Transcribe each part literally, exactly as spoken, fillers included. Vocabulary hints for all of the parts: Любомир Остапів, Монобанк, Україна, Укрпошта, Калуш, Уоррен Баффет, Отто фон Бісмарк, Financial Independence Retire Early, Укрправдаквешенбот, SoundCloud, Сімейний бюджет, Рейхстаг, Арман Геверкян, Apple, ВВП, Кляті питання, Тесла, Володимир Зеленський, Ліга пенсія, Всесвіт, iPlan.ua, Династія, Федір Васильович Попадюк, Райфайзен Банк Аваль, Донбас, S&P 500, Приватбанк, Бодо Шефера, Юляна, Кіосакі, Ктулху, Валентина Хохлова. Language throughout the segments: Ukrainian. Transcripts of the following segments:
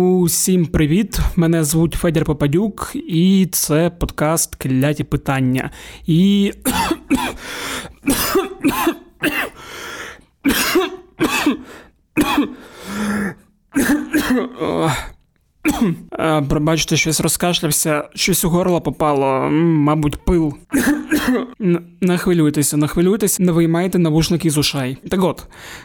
Усім привіт! Мене звуть Федір Попадюк, і це подкаст «Кляті питання». І... Пробачте, щось розкашлявся, щось у горло попало, мабуть, пил. Не хвилюйтеся, не хвилюйтеся, не виймайте навушники з ушей. Так от,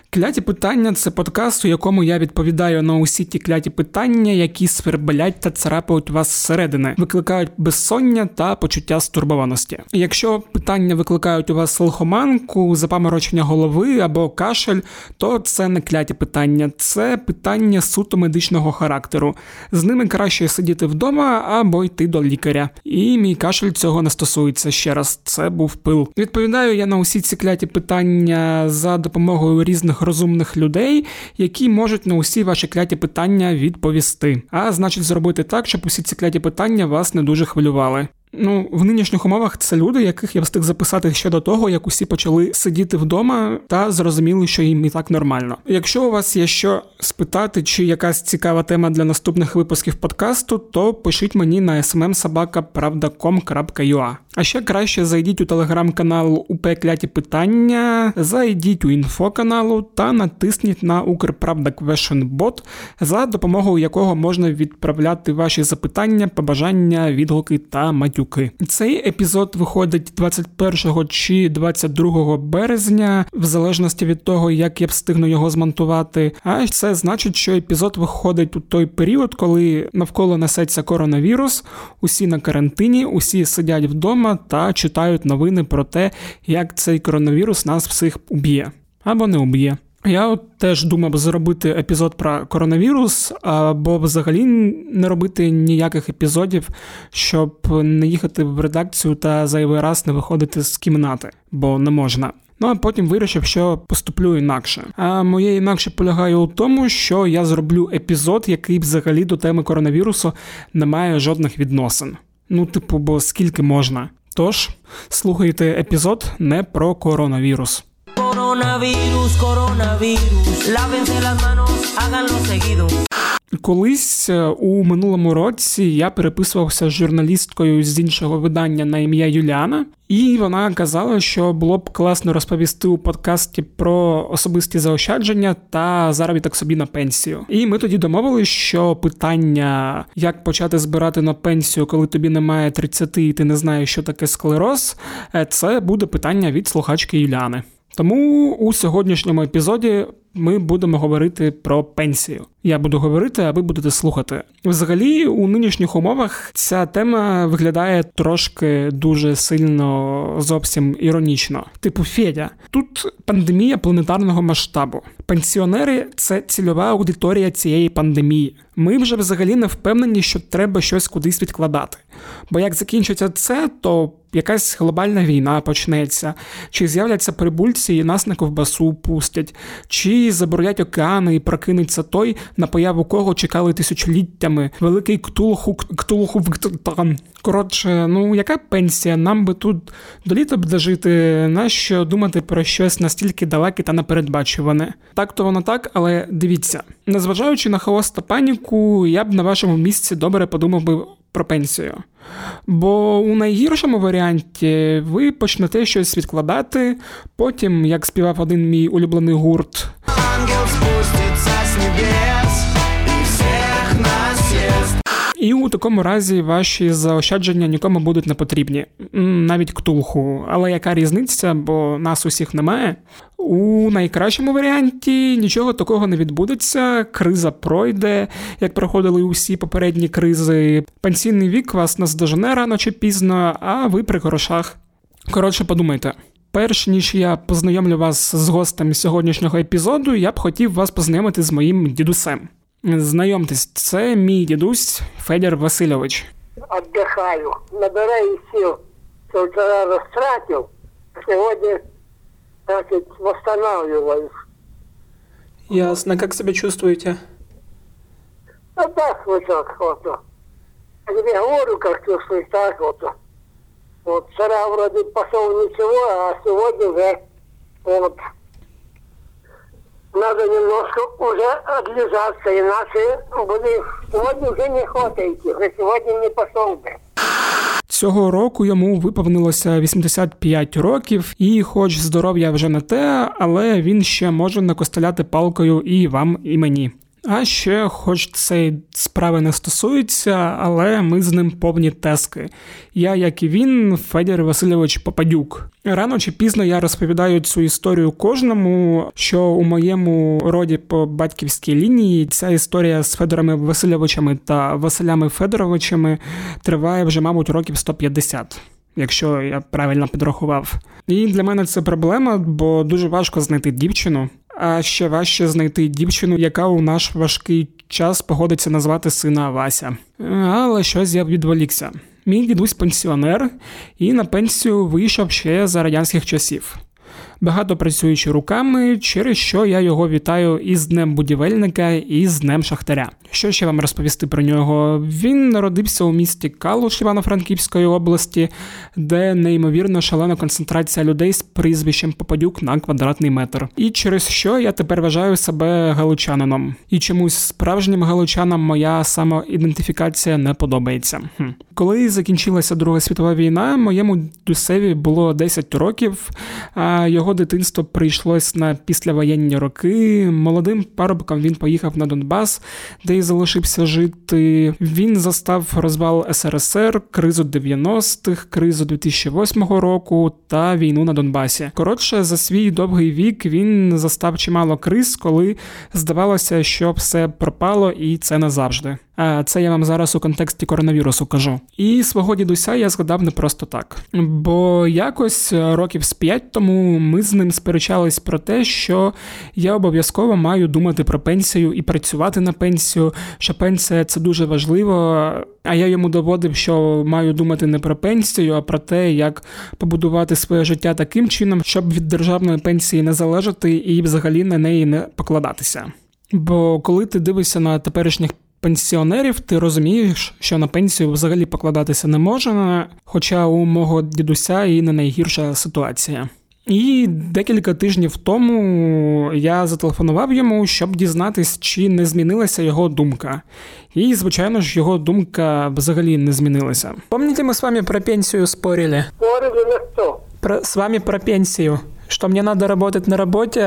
«Кляті питання» – це подкаст, у якому я відповідаю на усі ті кляті питання, які сверблять та царапають вас зсередини, викликають безсоння та почуття стурбованості. Якщо питання викликають у вас лихоманку, запаморочення голови або кашель, то це не кляті питання, це питання суто медичного характеру. З ними краще сидіти вдома або йти до лікаря. І мій кашель цього не стосується. Ще раз, це був пил. Відповідаю я на усі ці кляті питання за допомогою різних розумних людей, які можуть на усі ваші кляті питання відповісти. А значить зробити так, щоб усі ці кляті питання вас не дуже хвилювали. Ну, в нинішніх умовах це люди, яких я встиг записати ще до того, як усі почали сидіти вдома та зрозуміли, що їм і так нормально. Якщо у вас є що спитати, чи якась цікава тема для наступних випусків подкасту, то пишіть мені на ес ем ем собака правда крапка ком крапка ю а. А ще краще зайдіть у телеграм-канал «УП Кляті питання», зайдіть у інфоканалу та натисніть на «Укрправдаквешенбот», за допомогою якого можна відправляти ваші запитання, побажання, відгуки та матюки. Цей епізод виходить двадцять першого чи двадцять другого березня, в залежності від того, як я встигну його змонтувати. А це значить, що епізод виходить у той період, коли навколо несеться коронавірус, усі на карантині, усі сидять вдома та читають новини про те, як цей коронавірус нас всіх уб'є. Або не уб'є. Я от теж думав зробити епізод про коронавірус, або взагалі не робити ніяких епізодів, щоб не їхати в редакцію та зайвий раз не виходити з кімнати, бо не можна. Ну, а потім вирішив, що поступлю інакше. А моє інакше полягає у тому, що я зроблю епізод, який взагалі до теми коронавірусу не має жодних відносин. Ну, типу, бо скільки можна. Тож, слухайте епізод не про коронавірус. Коронавірус, коронавірус, лавенте лас манос, аганло сегідо. Колись у минулому році я переписувався з журналісткою з іншого видання на ім'я Юляна, і вона казала, що було б класно розповісти у подкасті про особисті заощадження та заробіток собі на пенсію. І ми тоді домовились, що питання, як почати збирати на пенсію, коли тобі немає тридцяти і ти не знаєш, що таке склероз, це буде питання від слухачки Юляни. Тому у сьогоднішньому епізоді ми будемо говорити про пенсію. Я буду говорити, а ви будете слухати. Взагалі, у нинішніх умовах ця тема виглядає трошки дуже сильно зовсім іронічно. Типу, Федя, тут пандемія планетарного масштабу. Пенсіонери – це цільова аудиторія цієї пандемії. Ми вже взагалі не впевнені, що треба щось кудись відкладати. Бо як закінчиться це, то якась глобальна війна почнеться, чи з'являться прибульці і нас на ковбасу пустять, чи заборонять океани і прокинеться той, на появу кого чекали тисячоліттями, великий Ктулху, Ктулху, Ктултан. Коротше, ну яка пенсія? Нам би тут до літа б дожити, нащо думати про щось настільки далеке та непередбачуване. Так-то воно так, але дивіться. Незважаючи на хаос та паніку, я б на вашому місці добре подумав би про пенсію. Бо у найгіршому варіанті ви почнете щось відкладати, потім, як співав один мій улюблений гурт, «Ангел спуститься з небес, і всіх нас єст». І у такому разі ваші заощадження нікому будуть не потрібні. Навіть Ктулху. Але яка різниця, бо нас усіх немає. У найкращому варіанті нічого такого не відбудеться, криза пройде, як проходили усі попередні кризи. Пенсійний вік вас наздожене рано чи пізно, а ви при грошах. Коротше, подумайте. Перш ніж я познайомлю вас з гостем сьогоднішнього епізоду, я б хотів вас познайомити з моїм дідусем. Знайомтесь, це мій дідусь Федір Васильович. Отдихаю, набираю сил, що вчора розтратив, сьогодні, значить, восстанавливаюсь. Ясно. Как себя чувствуете? А так вот так вот. Я тебе говорю, как чувствуюсь, так вот. Вот вчора вроде пошел ничего, а сегодня уже вот. надо немножко уже отлежаться, иначе будет... Сегодня уже не хватает, уже сегодня не пошел бы. Цього року йому виповнилося вісімдесят п'ять років, і хоч здоров'я вже не те, але він ще може накостеляти палкою і вам, і мені. А ще, хоч це справи не стосується, але ми з ним повні тески. Я, як і він, Федір Васильович Попадюк. Рано чи пізно я розповідаю цю історію кожному, що у моєму роді по батьківській лінії ця історія з Федорами Васильовичами та Василями Федоровичами триває вже, мабуть, років сто п'ятдесят. Якщо я правильно підрахував. І для мене це проблема, бо дуже важко знайти дівчину, а ще важче знайти дівчину, яка у наш важкий час погодиться назвати сина Вася. Але щось я відволікся. Мій дідусь пенсіонер і на пенсію вийшов ще за радянських часів. Багато працюючи руками, через що я його вітаю і з Днем будівельника, і з Днем шахтаря. Що ще вам розповісти про нього? Він народився у місті Калуш Івано-Франківської області, де неймовірно шалена концентрація людей з прізвищем Попадюк на квадратний метр. І через що я тепер вважаю себе галичанином. І чомусь справжнім галичанам моя самоідентифікація не подобається. Хм. Коли закінчилася Друга світова війна, моєму дідусеві було десять років, а його дитинство прийшлось на післявоєнні роки. Молодим парубком він поїхав на Донбас, де й залишився жити. Він застав розвал ес ер ес ер, кризу дев'яностих, кризу дві тисячі восьмого року та війну на Донбасі. Коротше, за свій довгий вік він застав чимало криз, коли здавалося, що все пропало і це назавжди. А це я вам зараз у контексті коронавірусу кажу. І свого дідуся я згадав не просто так. Бо якось років з п'ять тому ми з ним сперечались про те, що я обов'язково маю думати про пенсію і працювати на пенсію, що пенсія – це дуже важливо. А я йому доводив, що маю думати не про пенсію, а про те, як побудувати своє життя таким чином, щоб від державної пенсії не залежати і взагалі на неї не покладатися. Бо коли ти дивишся на теперішніх пенсіонерів, ти розумієш, що на пенсію взагалі покладатися не можна, хоча у мого дідуся і не найгірша ситуація. І декілька тижнів тому я зателефонував йому, щоб дізнатись, чи не змінилася його думка. І, звичайно ж, його думка взагалі не змінилася. Помните, ми з вами про пенсію спорили? Спорили на що? Про, з вами про пенсію. Що мені треба працювати на роботі,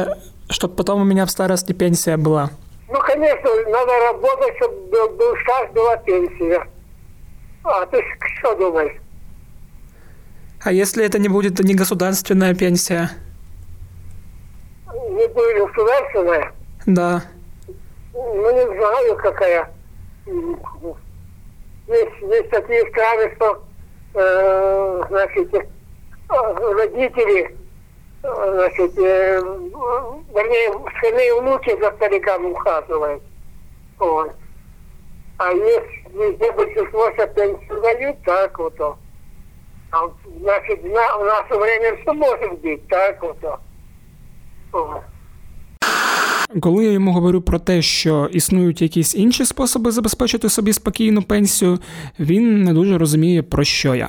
щоб потім у мене в старості пенсія була. Ну, конечно, надо работать, чтобы был, был стаж, была пенсия. А ты что думаешь? А если это не будет не государственная пенсия? Не будет государственная? Да. Ну, не знаю, какая. Есть, есть такие страны, что, э, значит, родители... Значит, вернее, сыны и внуки за старикам ухаживают. Вот. А есть везде большинство, что пенсию дают, так вот. А значит, в наше время все может быть, так вот. Вот. Коли я йому говорю про те, що існують якісь інші способи забезпечити собі спокійну пенсію, він не дуже розуміє, про що я.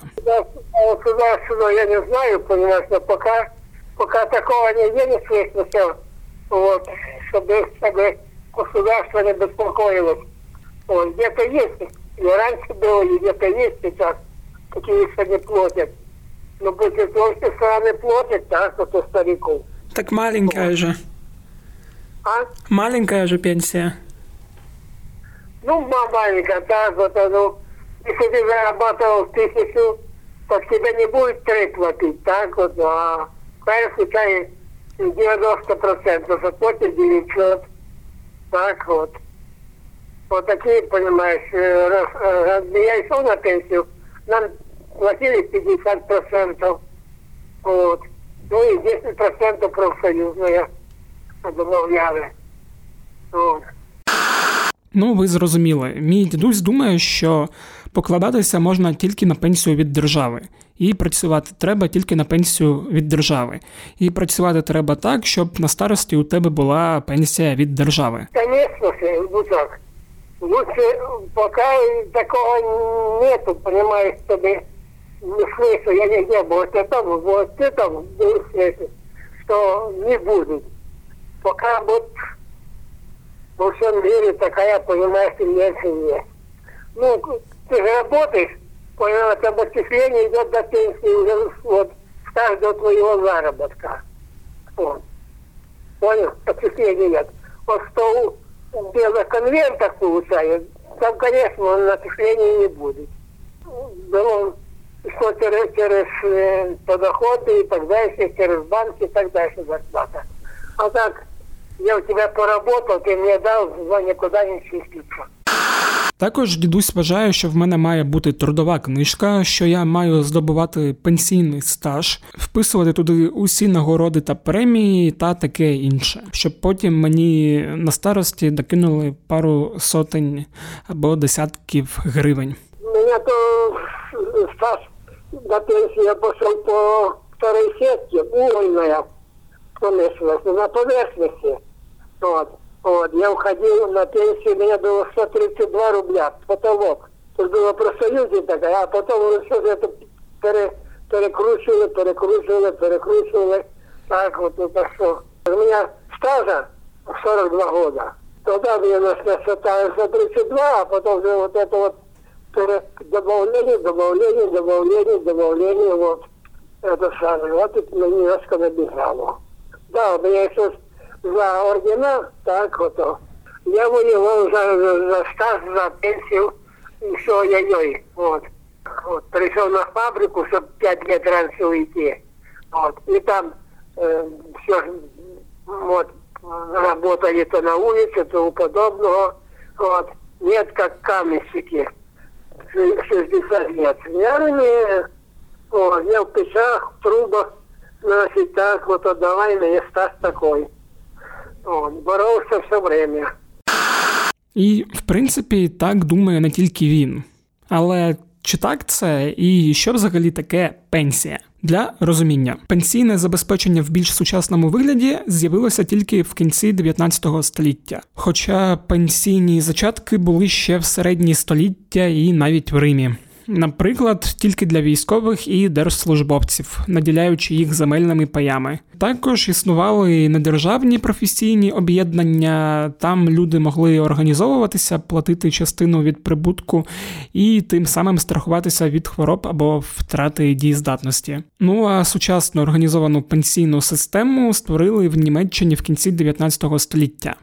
Сюда-сюда я не знаю, понимаешь, но пока... Пока такого не видно, слышно все, вот, чтобы, чтобы государство не беспокоилось. Вот, где-то есть, и раньше было, и где-то есть сейчас, такие еще не платят. Но большинство страны платят, так, вот у стариков. Так маленькая вот. же. А? Маленькая же пенсия. Ну, маленькая, так, вот, ну, если ты зарабатывал тысячу, так тебе не будет три платить, так, вот, а... Считай, девяносто процентов заплатит девятьсот. Так вот. Вот такие, понимаешь, раз, раз я шел на пенсию, нам платили пятьдесят процентов. Вот. Ну и десять процентов профсоюзные добавляли. Вот. Ну, ви зрозуміли. Мій дідусь думає, що покладатися можна тільки на пенсію від держави. І працювати треба тільки на пенсію від держави. І працювати треба так, щоб на старості у тебе була пенсія від держави. Звісно, ну так. Лучше, поки такого нету, розумієш, тобі не слышу, я нігде, бо ти там, бо ти там, не слышу, що не буде. пока вот во всем мире такая, понимаешь, тенденция есть. Ну, ты же работаешь, понимаешь, об отчислении идет до пенсии уже вот с каждого твоего заработка. Вот. Понял? Отчисление нет. Вот что у белых конвертах получает, там, конечно, отчислений не будет. Было что через, через подоходы и так дальше, через банки и так дальше зарплата. А так, я у тебя поработал, ты мне дал, но никуда не чиститься. Також дідусь вважає, що в мене має бути трудова книжка, що я маю здобувати пенсійний стаж, вписувати туди усі нагороди та премії та таке інше, щоб потім мені на старості докинули пару сотень або десятків гривень. Мене то стаж до пенсії я пішов по второй сітці, угольна промисловість, на поверхності. От. Вот, я уходил на пенсию, у меня было сто тридцать два рубля, потолок. Тут было профсоюзе такая, а потом все это пере, перекручивали, перекручивали, перекручивали. Так вот, ну так что. У меня стажа сорок два года. Тогда мне насчитали сто тридцать два, а потом же вот это вот пере... добавление, добавление, добавление, добавление, вот это самое. Вот это мне немножко набежало. Да, у меня еще... За ордена, так вот, я воевал за, за, за стаж, за пенсию, и все, ой-ой, вот. Вот. Пришел на фабрику, чтобы пять лет раньше уйти, вот. И там э, все, вот, работали то на улице, то у подобного, вот. Нет, как каменщики, шестьдесят лет. Я не, вот, я в печах, в трубах, значит, так вот, давай мне стаж такой. О, боровся все время. І, в принципі, так думає не тільки він. Але чи так це і що взагалі таке пенсія? Для розуміння. Пенсійне забезпечення в більш сучасному вигляді з'явилося тільки в кінці дев'ятнадцятого століття. Хоча пенсійні зачатки були ще в середні століття і навіть в Римі. Наприклад, тільки для військових і держслужбовців, наділяючи їх земельними паями. Також існували недержавні професійні об'єднання, там люди могли організовуватися, платити частину від прибутку і тим самим страхуватися від хвороб або втрати дієздатності. Ну а сучасну організовану пенсійну систему створили в Німеччині в кінці дев'ятнадцятого століття.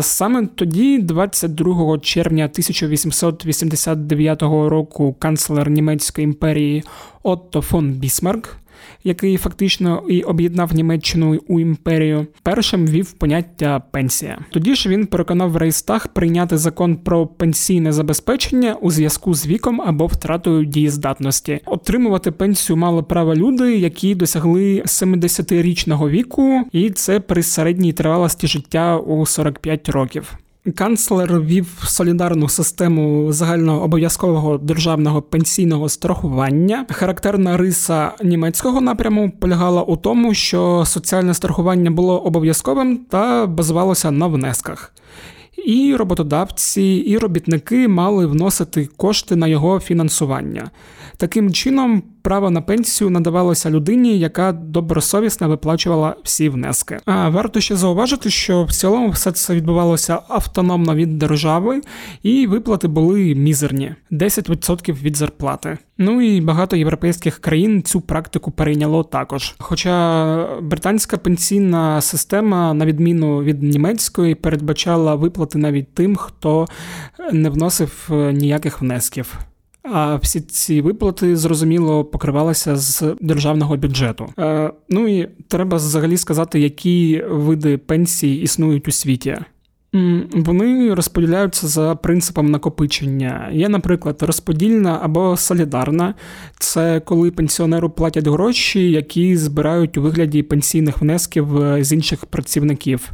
Саме тоді, двадцять другого червня тисяча вісімсот вісімдесят дев'ятого року, канцлер Німецької імперії Отто фон Бісмарк, який фактично і об'єднав Німеччину у імперію, першим ввів поняття «пенсія». Тоді ж він переконав Рейхстаг прийняти закон про пенсійне забезпечення у зв'язку з віком або втратою дієздатності. Отримувати пенсію мали право люди, які досягли семидесятирічного віку, і це при середній тривалості життя у сорок п'ять років. Канцлер ввів солідарну систему загальнообов'язкового державного пенсійного страхування. Характерна риса німецького напряму полягала у тому, що соціальне страхування було обов'язковим та базувалося на внесках. І роботодавці, і робітники мали вносити кошти на його фінансування. Таким чином, право на пенсію надавалося людині, яка добросовісно виплачувала всі внески. А варто ще зауважити, що в цілому все це відбувалося автономно від держави, і виплати були мізерні – десять відсотків від зарплати. Ну і багато європейських країн цю практику перейняло також. Хоча британська пенсійна система, на відміну від німецької, передбачала виплати навіть тим, хто не вносив ніяких внесків. А всі ці виплати, зрозуміло, покривалися з державного бюджету. Е, ну і треба взагалі сказати, які види пенсій існують у світі. Вони розподіляються за принципом накопичення. Є, наприклад, розподільна або солідарна. Це коли пенсіонеру платять гроші, які збирають у вигляді пенсійних внесків з інших працівників.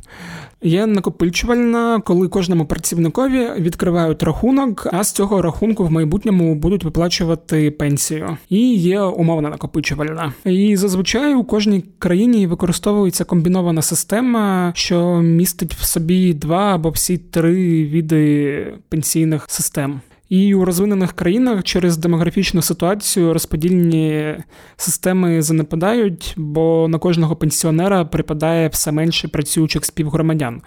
Є накопичувальна, коли кожному працівникові відкривають рахунок, а з цього рахунку в майбутньому будуть виплачувати пенсію. І є умовна накопичувальна. І зазвичай у кожній країні використовується комбінована система, що містить в собі два або всі три види пенсійних систем. І у розвинених країнах через демографічну ситуацію розподільні системи занепадають, бо на кожного пенсіонера припадає все менше працюючих співгромадян.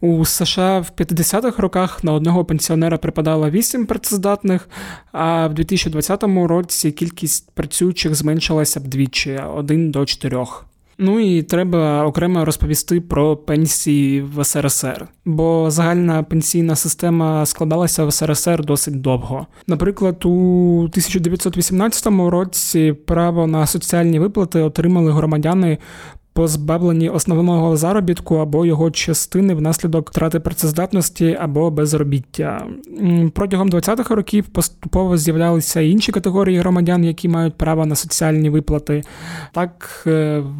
У США в п'ятдесятих роках на одного пенсіонера припадало вісім працездатних, а в дві тисячі двадцятому році кількість працюючих зменшилася вдвічі – один до чотирьох. Ну і треба окремо розповісти про пенсії в ес ер ес ер, бо загальна пенсійна система складалася в ес ер ес ер досить довго. Наприклад, у тисяча дев'ятсот вісімнадцятому році право на соціальні виплати отримали громадяни, позбавлені основного заробітку або його частини внаслідок втрати працездатності або безробіття. Протягом двадцятих років поступово з'являлися і інші категорії громадян, які мають право на соціальні виплати. Так,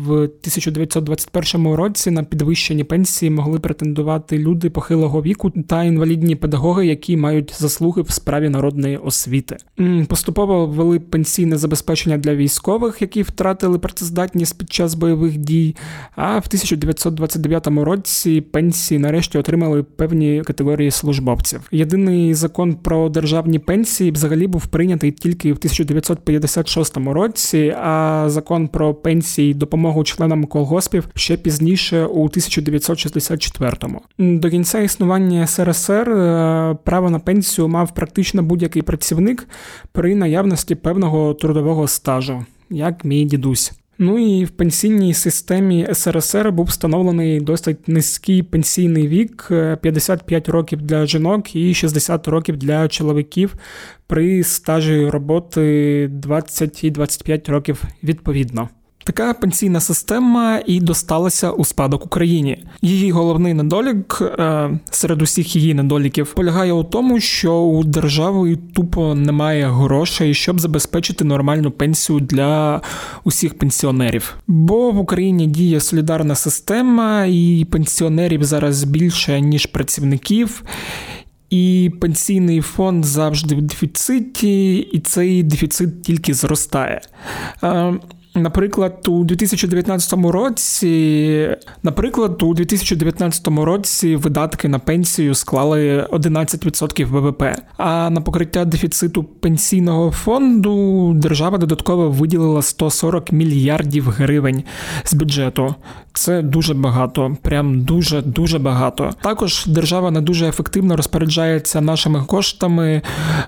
в тисяча дев'ятсот двадцять першому році на підвищені пенсії могли претендувати люди похилого віку та інвалідні педагоги, які мають заслуги в справі народної освіти. Поступово ввели пенсійне забезпечення для військових, які втратили працездатність під час бойових дій. А в тисяча дев'ятсот двадцять дев'ятому році пенсії нарешті отримали певні категорії службовців. Єдиний закон про державні пенсії взагалі був прийнятий тільки в тисяча дев'ятсот п'ятдесят шостому році, а закон про пенсії і допомогу членам колгоспів ще пізніше у тисяча дев'ятсот шістдесят четвертому. До кінця існування ес ер ес ер право на пенсію мав практично будь-який працівник при наявності певного трудового стажу, як мій дідусь. Ну і в пенсійній системі ес ер ес ер був встановлений досить низький пенсійний вік – п'ятдесят п'ять років для жінок і шістдесят років для чоловіків при стажі роботи двадцять і двадцять п'ять років відповідно. Така пенсійна система і досталася у спадок Україні. Її головний недолік, серед усіх її недоліків, полягає у тому, що у держави тупо немає грошей, щоб забезпечити нормальну пенсію для усіх пенсіонерів. Бо в Україні діє солідарна система, і пенсіонерів зараз більше, ніж працівників, і пенсійний фонд завжди в дефіциті, і цей дефіцит тільки зростає. Наприклад, у дві тисячі дев'ятнадцятому році, наприклад, у дві тисячі дев'ятнадцятому році видатки на пенсію склали одинадцять відсотків ВВП, а на покриття дефіциту пенсійного фонду держава додатково виділила сто сорок мільярдів гривень з бюджету. Це дуже багато, прям дуже-дуже багато. Також держава не дуже ефективно розпоряджається нашими коштами.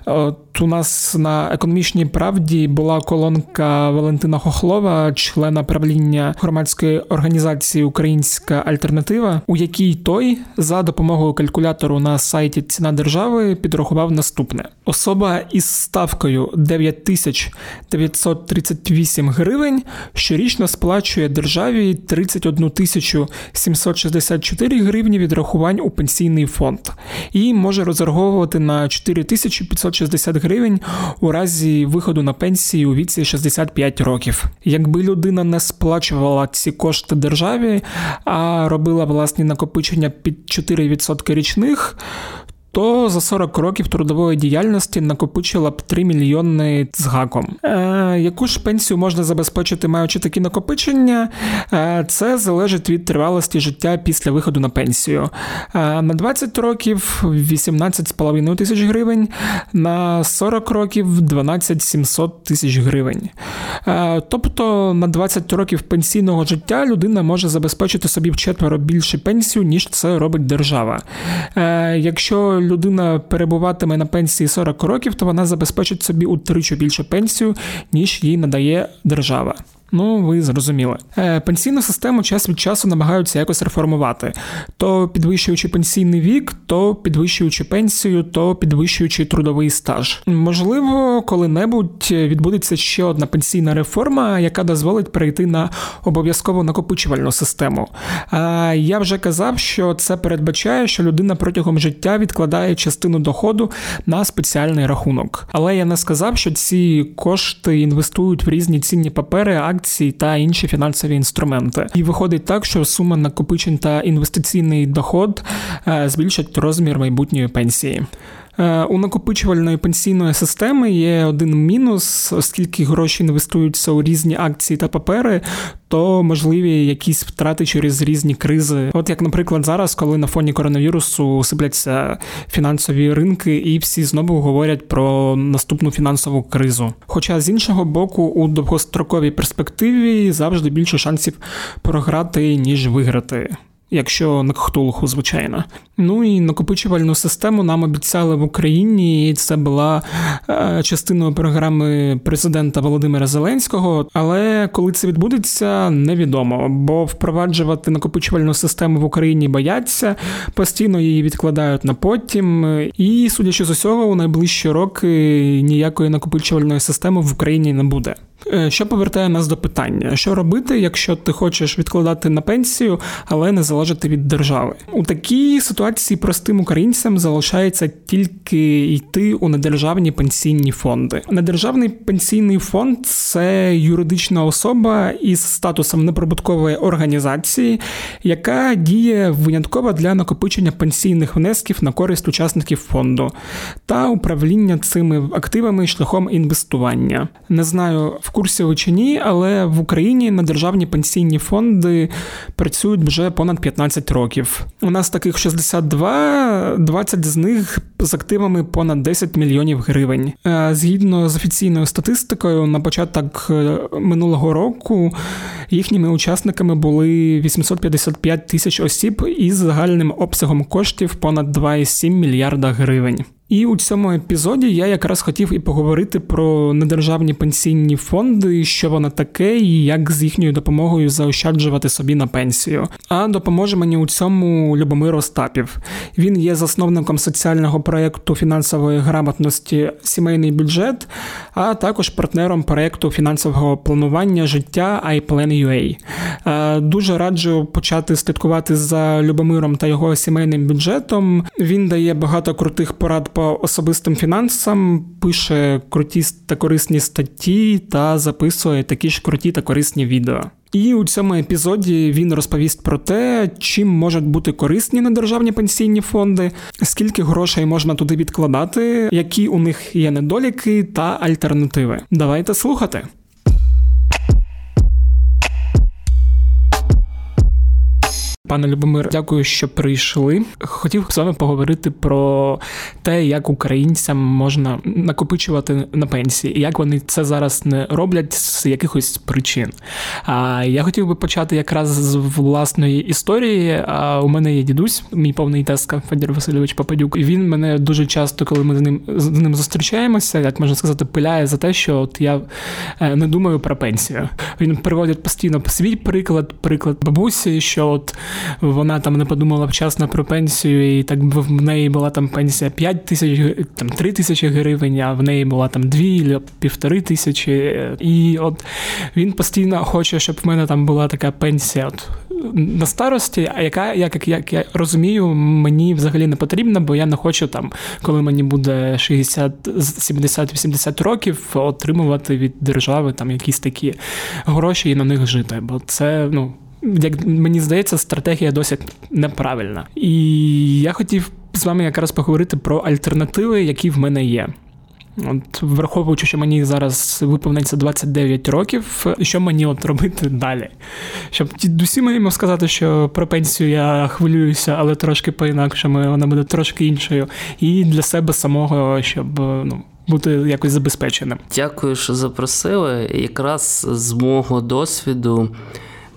От у нас на економічній правді була колонка Валентина Хохлова, члена правління громадської організації «Українська альтернатива», у якій той за допомогою калькулятору на сайті «Ціна держави» підрахував наступне. Особа із ставкою дев'ять тисяч дев'ятсот тридцять вісім гривень щорічно сплачує державі тридцять одну тисячу сімсот шістдесят чотири гривні відрахувань у пенсійний фонд і може розраховувати на чотири тисячі п'ятсот шістдесят гривень у разі виходу на пенсію у віці шістдесят п'ять років. Якби людина не сплачувала ці кошти державі, а робила власні накопичення під чотири відсотки річних, то за сорок років трудової діяльності накопичила б три мільйони з гаком. Е, яку ж пенсію можна забезпечити, маючи такі накопичення? Е, це залежить від тривалості життя після виходу на пенсію. Е, на двадцять років – вісімнадцять з половиною тисяч гривень, на сорок років – дванадцять тисяч сімсот гривень. Е, тобто на двадцять років пенсійного життя людина може забезпечити собі вчетверо більше пенсію, ніж це робить держава. Е, якщо людина перебуватиме на пенсії сорок років, то вона забезпечить собі утричі більшу пенсію, ніж їй надає держава. Ну, ви зрозуміли. Пенсійну систему час від часу намагаються якось реформувати. То підвищуючи пенсійний вік, то підвищуючи пенсію, то підвищуючи трудовий стаж. Можливо, коли-небудь відбудеться ще одна пенсійна реформа, яка дозволить перейти на обов'язково накопичувальну систему. Я вже казав, що це передбачає, що людина протягом життя відкладає частину доходу на спеціальний рахунок. Але я не сказав, що ці кошти інвестують в різні цінні папери, акції, акції та інші фінансові інструменти. І виходить так, що сума накопичень та інвестиційний доход збільшать розмір майбутньої пенсії. У накопичувальної пенсійної системи є один мінус, оскільки гроші інвестуються у різні акції та папери, то можливі якісь втрати через різні кризи. От як, наприклад, зараз, коли на фоні коронавірусу сипляться фінансові ринки і всі знову говорять про наступну фінансову кризу. Хоча, з іншого боку, у довгостроковій перспективі завжди більше шансів програти, ніж виграти. Якщо на кхтулху, звичайно. Ну і накопичувальну систему нам обіцяли в Україні, і це була частиною програми президента Володимира Зеленського. Але коли це відбудеться, невідомо, бо впроваджувати накопичувальну систему в Україні бояться, постійно її відкладають на потім. І, судячи з усього, у найближчі роки ніякої накопичувальної системи в Україні не буде. Що повертає нас до питання, що робити, якщо ти хочеш відкладати на пенсію, але не залежати від держави? У такій ситуації простим українцям залишається тільки йти у недержавні пенсійні фонди. Недержавний пенсійний фонд – це юридична особа із статусом неприбуткової організації, яка діє винятково для накопичення пенсійних внесків на користь учасників фонду та управління цими активами шляхом інвестування. Не знаю, в курсі ви чи ні, але в Україні недержавні пенсійні фонди працюють вже понад п'ятнадцять років. У нас таких шістдесят два, двадцять з них з активами понад десять мільйонів гривень. Згідно з офіційною статистикою, на початок минулого року їхніми учасниками були вісімсот п'ятдесят п'ять тисяч осіб із загальним обсягом коштів понад два цілих сім десятих мільярда гривень. І у цьому епізоді я якраз хотів і поговорити про недержавні пенсійні фонди, що воно таке і як з їхньою допомогою заощаджувати собі на пенсію. А допоможе мені у цьому Любомир Остапів. Він є засновником соціального проєкту фінансової грамотності «Сімейний бюджет», а також партнером проєкту фінансового планування життя ай план крапка ю а. Дуже раджу почати слідкувати за Любомиром та його сімейним бюджетом. Він дає багато крутих порад по особистим фінансам, пише круті та корисні статті та записує такі ж круті та корисні відео. І у цьому епізоді він розповість про те, чим можуть бути корисні недержавні пенсійні фонди, скільки грошей можна туди відкладати, які у них є недоліки та альтернативи. Давайте слухати! Пане Любомир, дякую, що прийшли. Хотів з вами поговорити про те, як українцям можна накопичувати на пенсії, як вони це зараз не роблять з якихось причин. А я хотів би почати якраз з власної історії. А у мене є дідусь, мій повний тезка Федір Васильович Попадюк. І він мене дуже часто, коли ми з ним з ним зустрічаємося, як можна сказати, пиляє за те, що от я не думаю про пенсію. Він приводить постійно свій приклад, приклад бабусі, що от вона там не подумала вчасно про пенсію, і так в неї була там пенсія п'ять тисяч, там три тисячі гривень, а в неї була там дві або півтори тисячі. І от він постійно хоче, щоб в мене там була така пенсія от на старості, а яка, як, як я розумію, мені взагалі не потрібна, бо я не хочу там, коли мені буде шістдесят, сімдесят, вісімдесят років, отримувати від держави там якісь такі гроші і на них жити, бо це, ну, як мені здається, стратегія досить неправильна. І я хотів з вами якраз поговорити про альтернативи, які в мене є. От, враховуючи, що мені зараз виповниться двадцять дев'ять років, що мені от робити далі? Щоб дідусі моїм сказати, що про пенсію я хвилююся, але трошки по-інакшому, вона буде трошки іншою. І для себе самого, щоб, ну, бути якось забезпеченим. Дякую, що запросили. Якраз з мого досвіду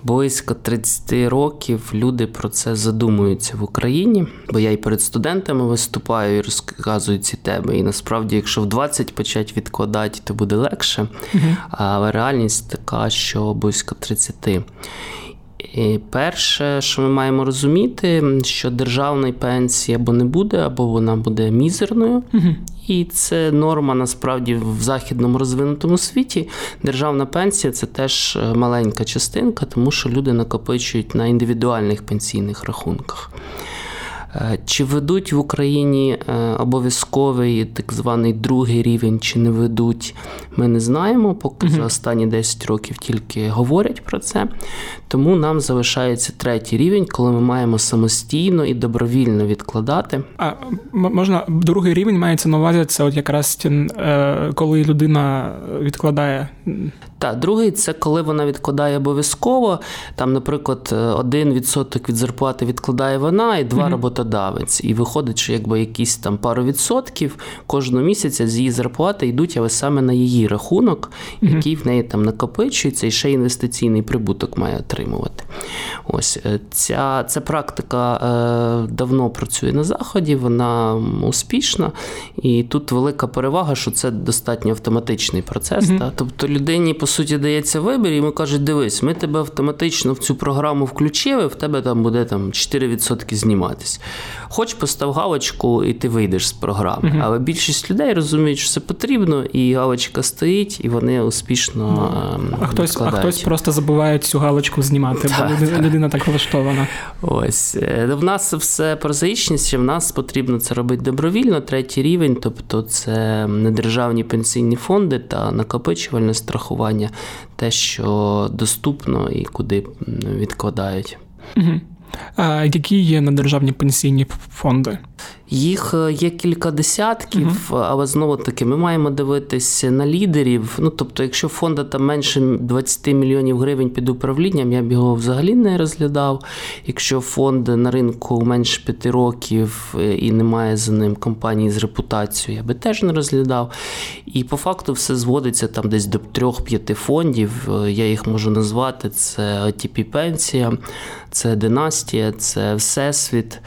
близько тридцять років люди про це задумуються в Україні, бо я і перед студентами виступаю і розказую ці теми. І насправді, якщо в двадцять почать відкладати, то буде легше. Uh-huh. Але реальність така, що близько тридцять. І перше, що ми маємо розуміти, що державної пенсії або не буде, або вона буде мізерною. Uh-huh. І це норма насправді в західному розвинутому світі. Державна пенсія – це теж маленька частинка, тому що люди накопичують на індивідуальних пенсійних рахунках. Чи ведуть в Україні обов'язковий так званий другий рівень, чи не ведуть, ми не знаємо. Поки за останні десять років тільки говорять про це. Тому нам залишається третій рівень, коли ми маємо самостійно і добровільно відкладати. А можна, другий рівень мається на увазі, це от якраз коли людина відкладає? Так, другий – це коли вона відкладає обов'язково, там, наприклад, один відсоток від зарплати відкладає вона і два mm-hmm. роботодавець. І виходить, що якби якісь там пару відсотків кожного місяця з її зарплати йдуть, але саме на її рахунок, mm-hmm. який в неї там накопичується, і ще інвестиційний прибуток має отримувати. Ось, ця, ця практика е, давно працює на Заході, вона успішна, і тут велика перевага, що це достатньо автоматичний процес. Mm-hmm. Та? Тобто людині, по суті, дається вибір, і йому кажуть, дивись, ми тебе автоматично в цю програму включили, в тебе там буде там, чотири відсотки зніматись. Хоч постав галочку, і ти вийдеш з програми. Mm-hmm. Але більшість людей розуміють, що це потрібно, і галочка стоїть, і вони успішно mm-hmm. а хтось, а хтось просто забуває цю галочку знімати, та, бо та. людина так влаштована. Ось. В нас все прозаїчність, в нас потрібно це робити добровільно. Третій рівень, тобто це недержавні пенсійні фонди та накопичувальне страхування, те, що доступно і куди відкладають. Угу. А які є недержавні пенсійні фонди? Їх є кілька десятків, uh-huh. але знову-таки ми маємо дивитися на лідерів. Ну, тобто, якщо фонда там менше двадцять мільйонів гривень під управлінням, я б його взагалі не розглядав. Якщо фонд на ринку менше п'яти років і немає за ним компанії з репутацією, я би теж не розглядав. І по факту все зводиться там десь до трьох-п'яти фондів, я їх можу назвати. Це о те пе-пенсія, це Династія, це Всесвіт.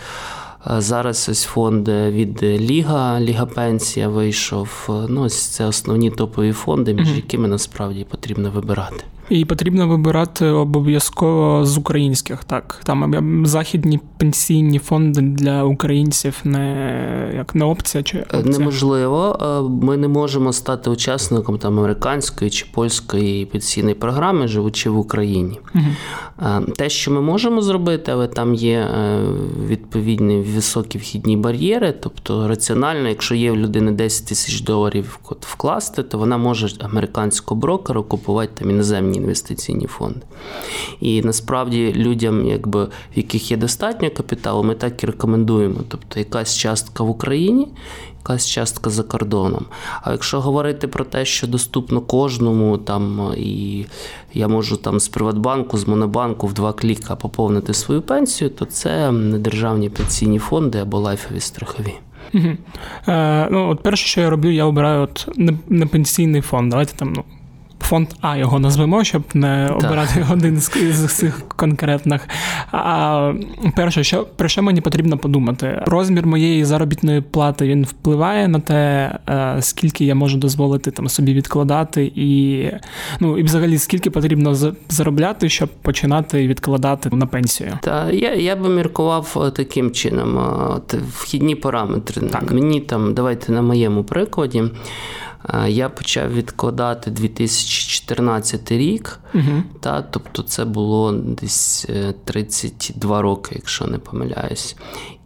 Зараз ось фонд від Ліга, Ліга пенсія вийшов. Ну, ось це основні топові фонди, між mm-hmm. якими насправді потрібно вибирати. І потрібно вибирати обов'язково з українських, так? Там західні пенсійні фонди для українців не, як, не опція чи опція? Неможливо. Ми не можемо стати учасником там, американської чи польської пенсійної програми, живучи в Україні. Угу. Те, що ми можемо зробити, але там є відповідні високі вхідні бар'єри, тобто раціонально, якщо є в людини десять тисяч доларів вкласти, то вона може американського брокеру купувати там іноземні інвестиційні фонди. І насправді людям, якби, в яких є достатньо капіталу, ми так і рекомендуємо. Тобто якась частка в Україні, якась частка за кордоном. А якщо говорити про те, що доступно кожному, там, і я можу там, з Приватбанку, з Монобанку в два кліка поповнити свою пенсію, то це недержавні пенсійні фонди або лайфові страхові. Угу. Е, ну, от перше, що я роблю, я обираю от не пенсійний фонд. Давайте там, ну, фонд А його назвемо, щоб не обирати так. один з, з цих конкретних. А перше, що, про що мені потрібно подумати? Розмір моєї заробітної плати, він впливає на те, скільки я можу дозволити там, собі відкладати і, ну, і взагалі скільки потрібно заробляти, щоб починати відкладати на пенсію? Та, я, я би міркував таким чином. Вхідні параметри. Так. Мені там, давайте на моєму прикладі, я почав відкладати дві тисячі чотирнадцятий рік, угу. та, тобто це було десь тридцять два роки, якщо не помиляюсь.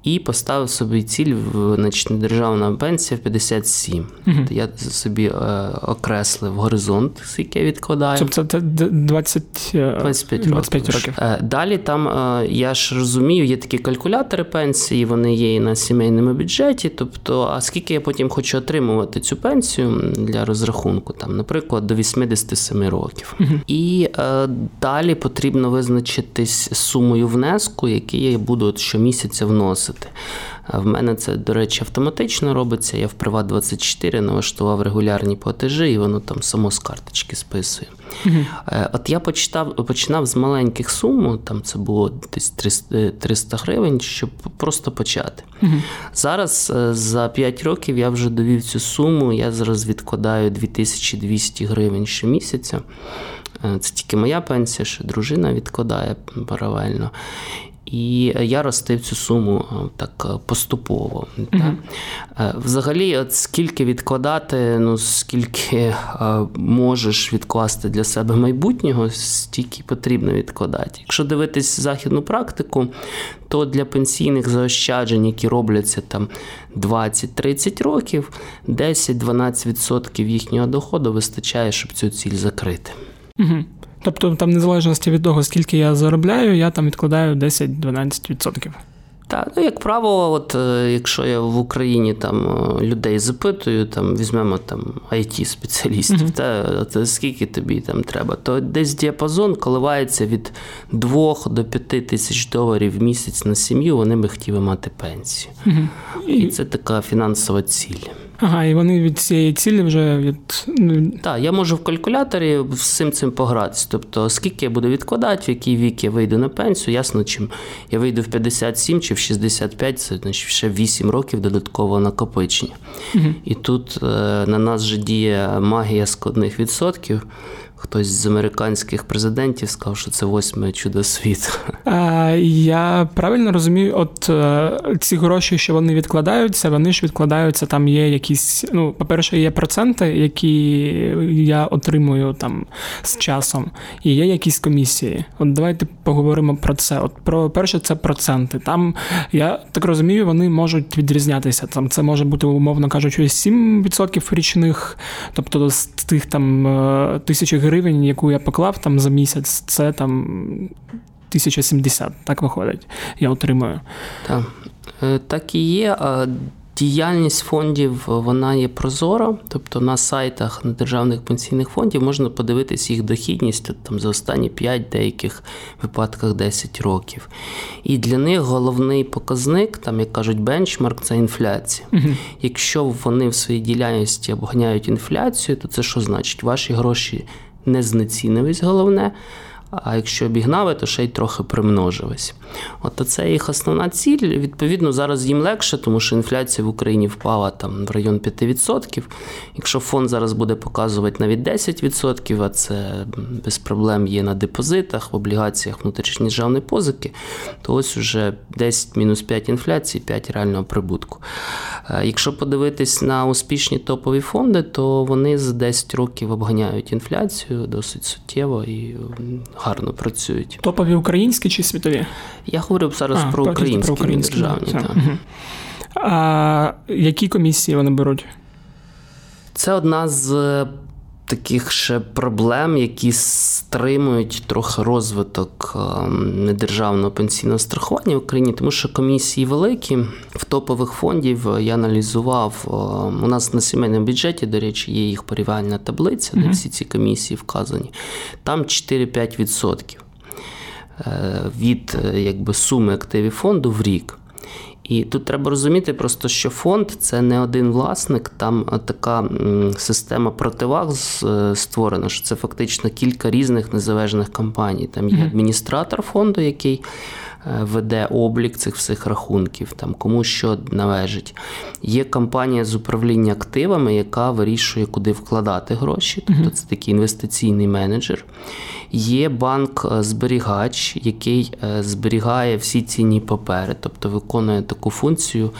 І поставив собі ціль, значить, недержавна пенсія в п'ятдесят сім. Угу. Я собі е, окреслив горизонт, скільки я відкладаю. Тобто це двадцять, двадцять п'ять років. Далі там, е, я ж розумію, є такі калькулятори пенсії, вони є і на сімейному бюджеті. Тобто, а скільки я потім хочу отримувати цю пенсію для розрахунку, там, наприклад, до вісімдесят сім років. Угу. І е, далі потрібно визначитись сумою внеску, який я буду щомісяця вносити. В мене це, до речі, автоматично робиться. Я в Приват двадцять чотири налаштував регулярні платежі, і воно там само з карточки списує. Mm-hmm. От я почитав, починав з маленьких сум, там це було десь триста гривень, щоб просто почати. Mm-hmm. Зараз за п'ять років я вже довів цю суму, я зараз відкладаю дві тисячі двісті гривень щомісяця. Це тільки моя пенсія, що дружина відкладає паралельно. І я ростив цю суму так поступово. Mm-hmm. Так? Взагалі, от скільки відкладати, ну скільки можеш відкласти для себе майбутнього, стільки потрібно відкладати. Якщо дивитись західну практику, то для пенсійних заощаджень, які робляться там двадцять-тридцять років, десять-дванадцять відсотків їхнього доходу вистачає, щоб цю ціль закрити. Mm-hmm. Тобто там незалежності від того, скільки я заробляю, я там відкладаю десять-дванадцять відсотків. Так, ну, як правило, от якщо я в Україні там людей запитую, там візьмемо там ай ті-спеціалістів, mm-hmm. та от, скільки тобі там треба, то десь діапазон коливається від двох до п'яти тисяч доларів в місяць на сім'ю, вони би хотіли мати пенсію. Mm-hmm. І це така фінансова ціль. Ага, і вони від цієї цілі вже від... Так, я можу в калькуляторі всім цим погратися. Тобто, скільки я буду відкладати, в який вік я вийду на пенсію, ясно, чим я вийду в п'ятдесят сім чи в шістдесят п'ять, це значить ще вісім років додаткового накопичення. Угу. І тут е, на нас же діє магія складних відсотків. Хтось з американських президентів сказав, що це восьме чудо світу. А, я правильно розумію, от ці гроші, що вони відкладаються, вони ж відкладаються, там є якісь, ну, по-перше, є проценти, які я отримую там з часом, і є якісь комісії. От давайте поговоримо про це. От про перше, це проценти. Там, я так розумію, вони можуть відрізнятися. Там це може бути, умовно кажучи, сім відсотків річних, тобто з тих там тисячі гривень, гривень, яку я поклав там за місяць, це там тисяча сімдесят, так виходить, я отримую. Так, так і є. Діяльність фондів, вона є прозора, тобто на сайтах на державних пенсійних фондів можна подивитися їх дохідність там за останні п'ять, в деяких випадках десять років. І для них головний показник, там, як кажуть, бенчмарк – це інфляція. Uh-huh. Якщо вони в своїй діяльності обганяють інфляцію, то це що значить? Ваші гроші не знецінились, головне. А якщо обігнали, то ще й трохи примножились. От це їх основна ціль. Відповідно, зараз їм легше, тому що інфляція в Україні впала там в район п'ять відсотків. Якщо фонд зараз буде показувати навіть десять відсотків, а це без проблем є на депозитах, в облігаціях внутрішньої державної позики, то ось уже десять мінус п'ять інфляції, п'ять реального прибутку. Якщо подивитись на успішні топові фонди, то вони за десять років обганяють інфляцію досить суттєво і гарно працюють. Топові українські чи світові? Я говорю зараз а, про українські, про українські державні. Так. Так. Угу. А які комісії вони беруть? Це одна з таких ще проблем, які стримують трохи розвиток недержавного пенсійного страхування в Україні, тому що комісії великі. В топових фондів я аналізував, у нас на сімейному бюджеті, до речі, є їх порівняльна таблиця, де всі ці комісії вказані. Там чотири-п'ять відсотків від якби суми активів фонду в рік. І тут треба розуміти просто, що фонд – це не один власник, там така система противаг створена, що це фактично кілька різних незалежних компаній. Там є адміністратор фонду, який веде облік цих всіх рахунків, там, кому що належить. Є компанія з управління активами, яка вирішує, куди вкладати гроші, тобто це такий інвестиційний менеджер. Є банк-зберігач, який зберігає всі цінні папери, тобто виконує таку функцію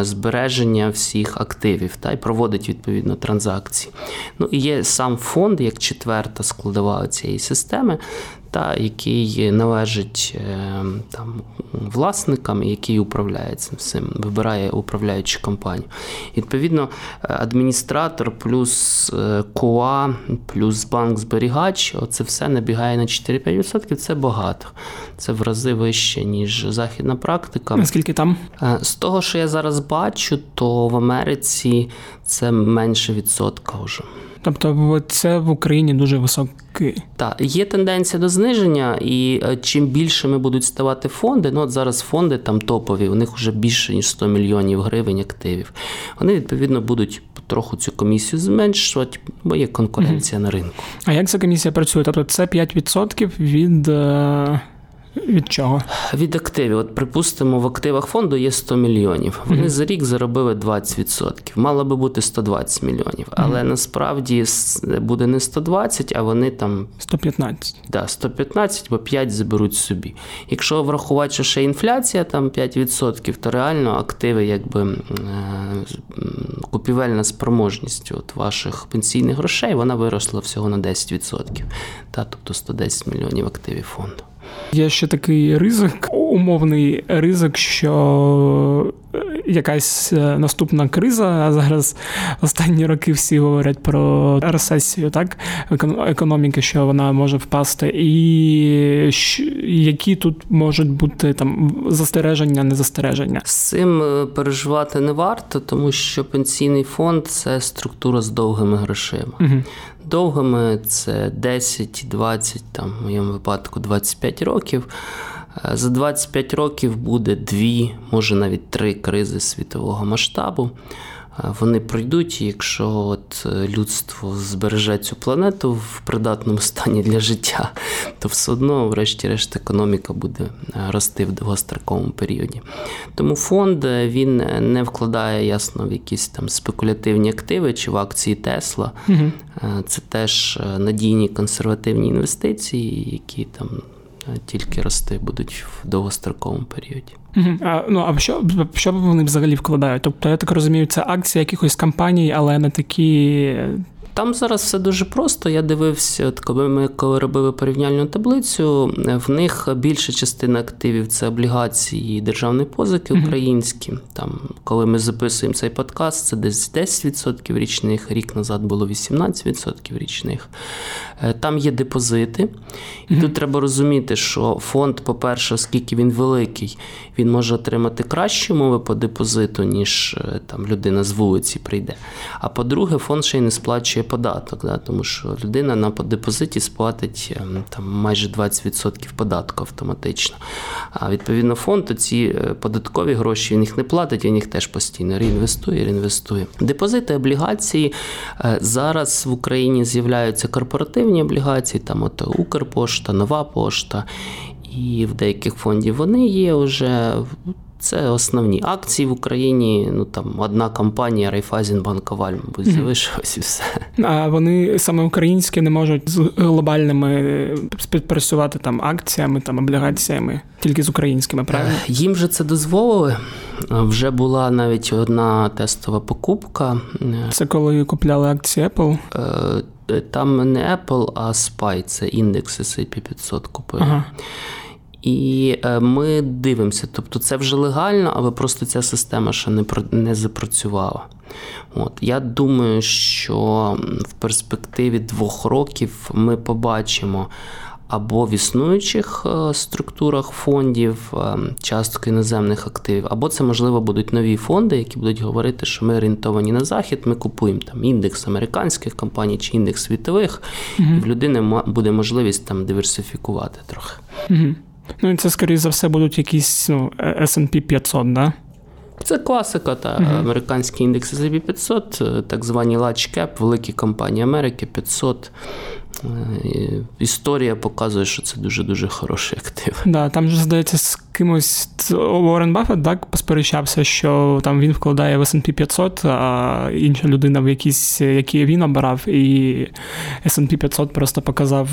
збереження всіх активів та й проводить, відповідно, транзакції. Ну, і є сам фонд, як четверта складова цієї системи, та який належить там власникам, який управляє цим всім, вибирає управляючу компанію. Відповідно, адміністратор плюс КОА, плюс банк-зберігач, оце все набігає на чотири-п'ять відсотків, це багато. Це в рази вище, ніж західна практика. Наскільки там? З того, що я зараз бачу, то в Америці це менше відсотка вже. Тобто це в Україні дуже високий. Так, є тенденція до зниження, і чим більшими будуть ставати фонди, ну от зараз фонди там топові, у них вже більше ніж сто мільйонів гривень активів, вони відповідно будуть трохи цю комісію зменшувати, бо є конкуренція mm-hmm. на ринку. А як ця комісія працює? Тобто це п'ять відсотків від... Від чого? Від активів. От, припустимо, в активах фонду є сто мільйонів. Вони mm-hmm. за рік заробили двадцять відсотків. Мало би бути сто двадцять мільйонів. Але mm-hmm. насправді буде не сто двадцять, а вони там... сто п'ятнадцять. Так, да, сто п'ятнадцять, бо п'ять заберуть собі. Якщо врахувати, що ще інфляція, там п'ять відсотків, то реально активи, якби купівельна спроможність от ваших пенсійних грошей, вона виросла всього на десять відсотків. Та, тобто сто десять мільйонів активів фонду. Є ще такий ризик, умовний ризик, що якась наступна криза, а зараз останні роки всі говорять про рецесію, так, економіки, що вона може впасти, і які тут можуть бути там застереження, не застереження? З цим переживати не варто, тому що пенсійний фонд – це структура з довгими грошима. Угу. Довгими – це десять, двадцять, там, в моєму випадку двадцять п'ять років. За двадцять п'ять років буде дві, може навіть три кризи світового масштабу. Вони пройдуть, і якщо от людство збереже цю планету в придатному стані для життя, то все одно, врешті-решт, економіка буде рости в довгостроковому періоді. Тому фонд, він не вкладає, ясно, в якісь там спекулятивні активи чи в акції Тесла. Угу. Це теж надійні консервативні інвестиції, які там тільки рости будуть в довгостроковому періоді. А, ну, а що, що вони взагалі вкладають? Тобто, я так розумію, це акції якихось компаній, але не такі... Там зараз все дуже просто. Я дивився, от коли ми коли робили порівняльну таблицю, в них більша частина активів – це облігації державної позики українські. Там, коли ми записуємо цей подкаст, це десь десять відсотків річних, рік назад було вісімнадцять відсотків річних. Там є депозити. І тут треба розуміти, що фонд, по-перше, оскільки він великий, він може отримати кращі умови по депозиту, ніж там людина з вулиці прийде. А по-друге, фонд ще й не сплачує податок, да, тому що людина на депозиті сплатить там майже двадцять відсотків податку автоматично. А відповідно фонд ці податкові гроші, він їх не платить, він їх теж постійно реінвестує, реінвестує. Депозити, облігації. Зараз в Україні з'являються корпоративні облігації, там от Укрпошта, Нова Пошта, і в деяких фондів вони є вже. Це основні акції в Україні, ну там одна компанія Райфайзен Банк Аваль, мабуть, залишилось і все. А вони саме українські не можуть з глобальними співпрацювати там акціями, там облігаціями, тільки з українськими, правильно? Їм же це дозволили. Вже була навіть одна тестова покупка. Це коли купляли акції Apple? Там не Apple, а Спай, це індекс Ес енд Пі п'ятсот купили. Ага. І ми дивимося, тобто це вже легально, але просто ця система ще не, не запрацювала. От. Я думаю, що в перспективі двох років ми побачимо або в існуючих структурах фондів частку іноземних активів, або це, можливо, будуть нові фонди, які будуть говорити, що ми орієнтовані на Захід, ми купуємо там індекс американських компаній чи індекс світових, угу. І в людини буде можливість там диверсифікувати трохи. Угу. Ну, і це, скоріше за все, будуть якісь, ну, Ес енд Пі п'ятсот, да? Це класика, та uh-huh. американський індекс Ес енд Пі п'ятсот, так звані large cap, великі компанії Америки, п'ятсот. Історія показує, що це дуже-дуже хороший актив. Да, там же, здається, з кимось Уоррен Баффет, так, посперечався, що там він вкладає в Ес енд Пі п'ятсот, а інша людина в якісь, які він обирав, і Ес енд Пі п'ятсот просто показав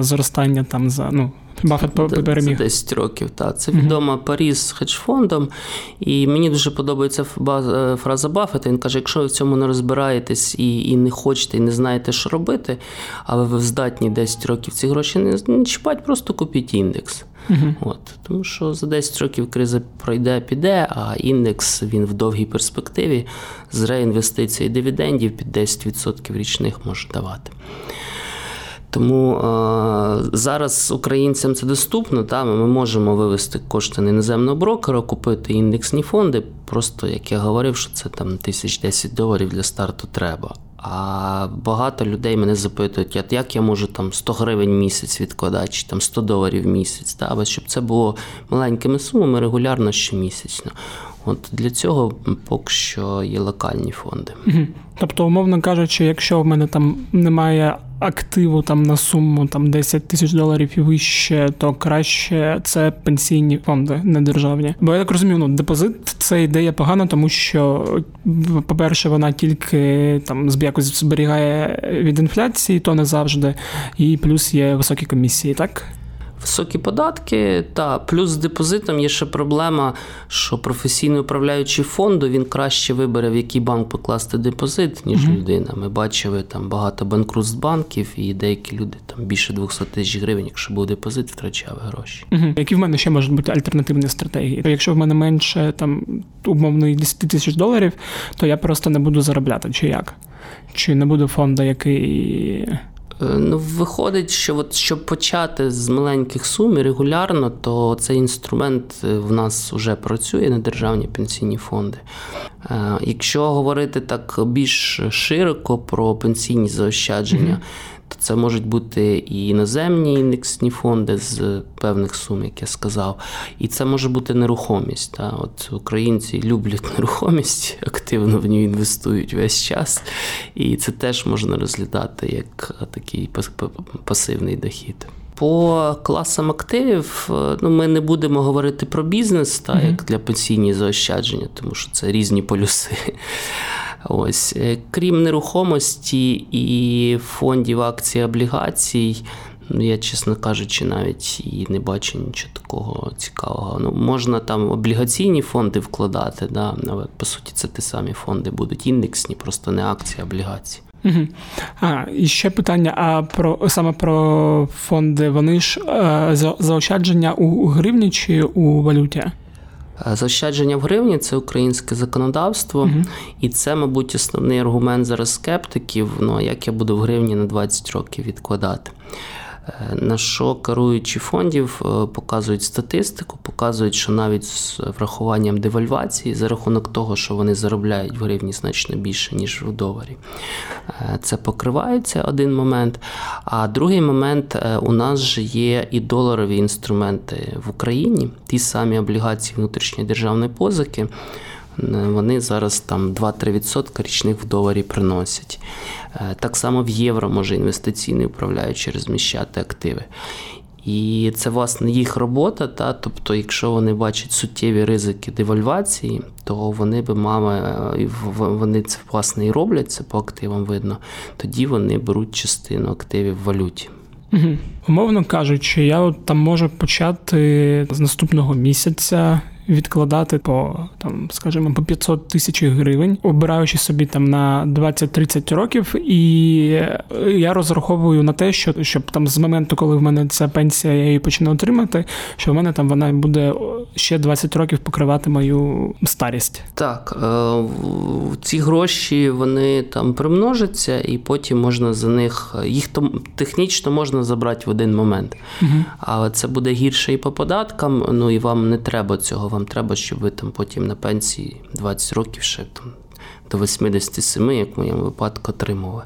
зростання там за, ну, Баффет переміг. За десять років, так. Це відома uh-huh. Паріз з хедж-фондом, і мені дуже подобається фраза Баффета, він каже, якщо ви в цьому не розбираєтесь і, і не хочете, і не знаєте, що робити, але ви здатні десять років ці гроші не, не чіпати, просто купіть індекс. Uh-huh. От. Тому що за десять років криза пройде, піде, а індекс, він в довгій перспективі з реінвестицій і дивідендів під десять відсотків річних може давати. Тому е- зараз українцям це доступно, та? Ми можемо вивести кошти на іноземного брокера, купити індексні фонди, просто, як я говорив, що це там тисяч десять доларів для старту треба. А багато людей мене запитують, як я можу там сто гривень в місяць відкладати, чи там сто доларів в місяць, та? Або щоб це було маленькими сумами регулярно щомісячно. От для цього поки що є локальні фонди. Угу. Тобто, умовно кажучи, якщо в мене там немає активу там на суму там десять тисяч доларів і вище, то краще це пенсійні фонди, не державні. Бо я так розумію, ну, депозит – це ідея погана, тому що, по-перше, вона тільки там якось зберігає від інфляції, то не завжди, і плюс є високі комісії, так? високі податки, та плюс з депозитом є ще проблема, що професійний управляючий фонду, він краще вибере, в який банк покласти депозит, ніж mm-hmm. людина. Ми бачили там багато банкрутств банків, і деякі люди там більше двісті тисяч гривень, якщо був депозит, втрачали гроші. Mm-hmm. Які в мене ще можуть бути альтернативні стратегії? Якщо в мене менше там умовно десять тисяч доларів, то я просто не буду заробляти, чи як? Чи не буду фонду, який... Ну, виходить, що от, щоб почати з маленьких сум і регулярно, то цей інструмент в нас вже працює на державні пенсійні фонди. Якщо говорити так більш широко про пенсійні заощадження, mm-hmm. то це можуть бути і іноземні індексні фонди з певних сум, як я сказав, і це може бути нерухомість. Та? От українці люблять нерухомість, активно в ній інвестують весь час, і це теж можна розглядати як такий пасивний дохід. По класам активів, ну, ми не будемо говорити про бізнес, та, як для пенсійні заощадження, тому що це різні полюси. Ось. Крім нерухомості і фондів акцій, облігацій, я, чесно кажучи, навіть і не бачу нічого такого цікавого. Ну, можна там облігаційні фонди вкладати, да, але по суті це ті самі фонди будуть індексні, просто не акції, а облігації. Угу. А, і ще питання, а про саме про фонди, вони ж а, за, заощадження у гривні чи у валюті? Заощадження в гривні – це українське законодавство, угу. і це, мабуть, основний аргумент зараз скептиків, ну, як я буду в гривні на двадцять років відкладати. На що керуючі фондів показують статистику, показують, що навіть з врахуванням девальвації, за рахунок того, що вони заробляють в гривні значно більше, ніж в доларі, це покривається один момент. А другий момент, у нас же є і доларові інструменти в Україні, ті самі облігації внутрішньої державної позики, вони зараз там два-три відсотки річних в доларі приносять. Так само в євро може інвестиційний управляючий розміщати активи. І це, власне, їх робота, та, тобто, якщо вони бачать суттєві ризики девальвації, то вони би мали, вони це, власне, і роблять, це по активам видно, тоді вони беруть частину активів в валюті. Угу. Умовно кажучи, я от там можу почати з наступного місяця відкладати по, там, скажімо, по п'ятсот тисяч гривень, обираючи собі там на двадцять-тридцять років, і я розраховую на те, що щоб там з моменту, коли в мене ця пенсія, я її почну отримати, що в мене там вона буде ще двадцять років покривати мою старість. Так, ці гроші, вони там примножаться, і потім можна за них, їх технічно можна забрати в один момент. Угу. Але це буде гірше і по податкам, ну і вам не треба цього. Вам треба, щоб ви там потім на пенсії двадцять років ще там, до вісімдесят сім, як в моєму випадку, отримували.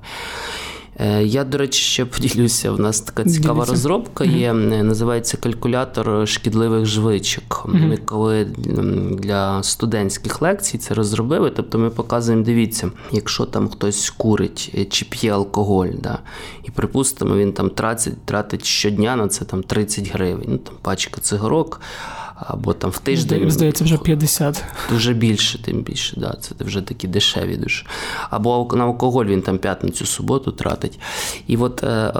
Я, до речі, ще поділюся, в нас така цікава Діліться. розробка є, mm-hmm. називається «Калькулятор шкідливих звичок». Mm-hmm. Ми коли для студентських лекцій це розробили, тобто ми показуємо, дивіться, якщо там хтось курить чи п'є алкоголь, да, і, припустимо, він там тратить, тратить щодня на це там тридцять гривень, ну, там пачка цигарок, або там в тиждень... Здається, вже п'ятдесят. Дуже більше, тим більше, да, це вже такі дешеві дуже. Або на алкоголь він там п'ятницю, суботу тратить. І от е,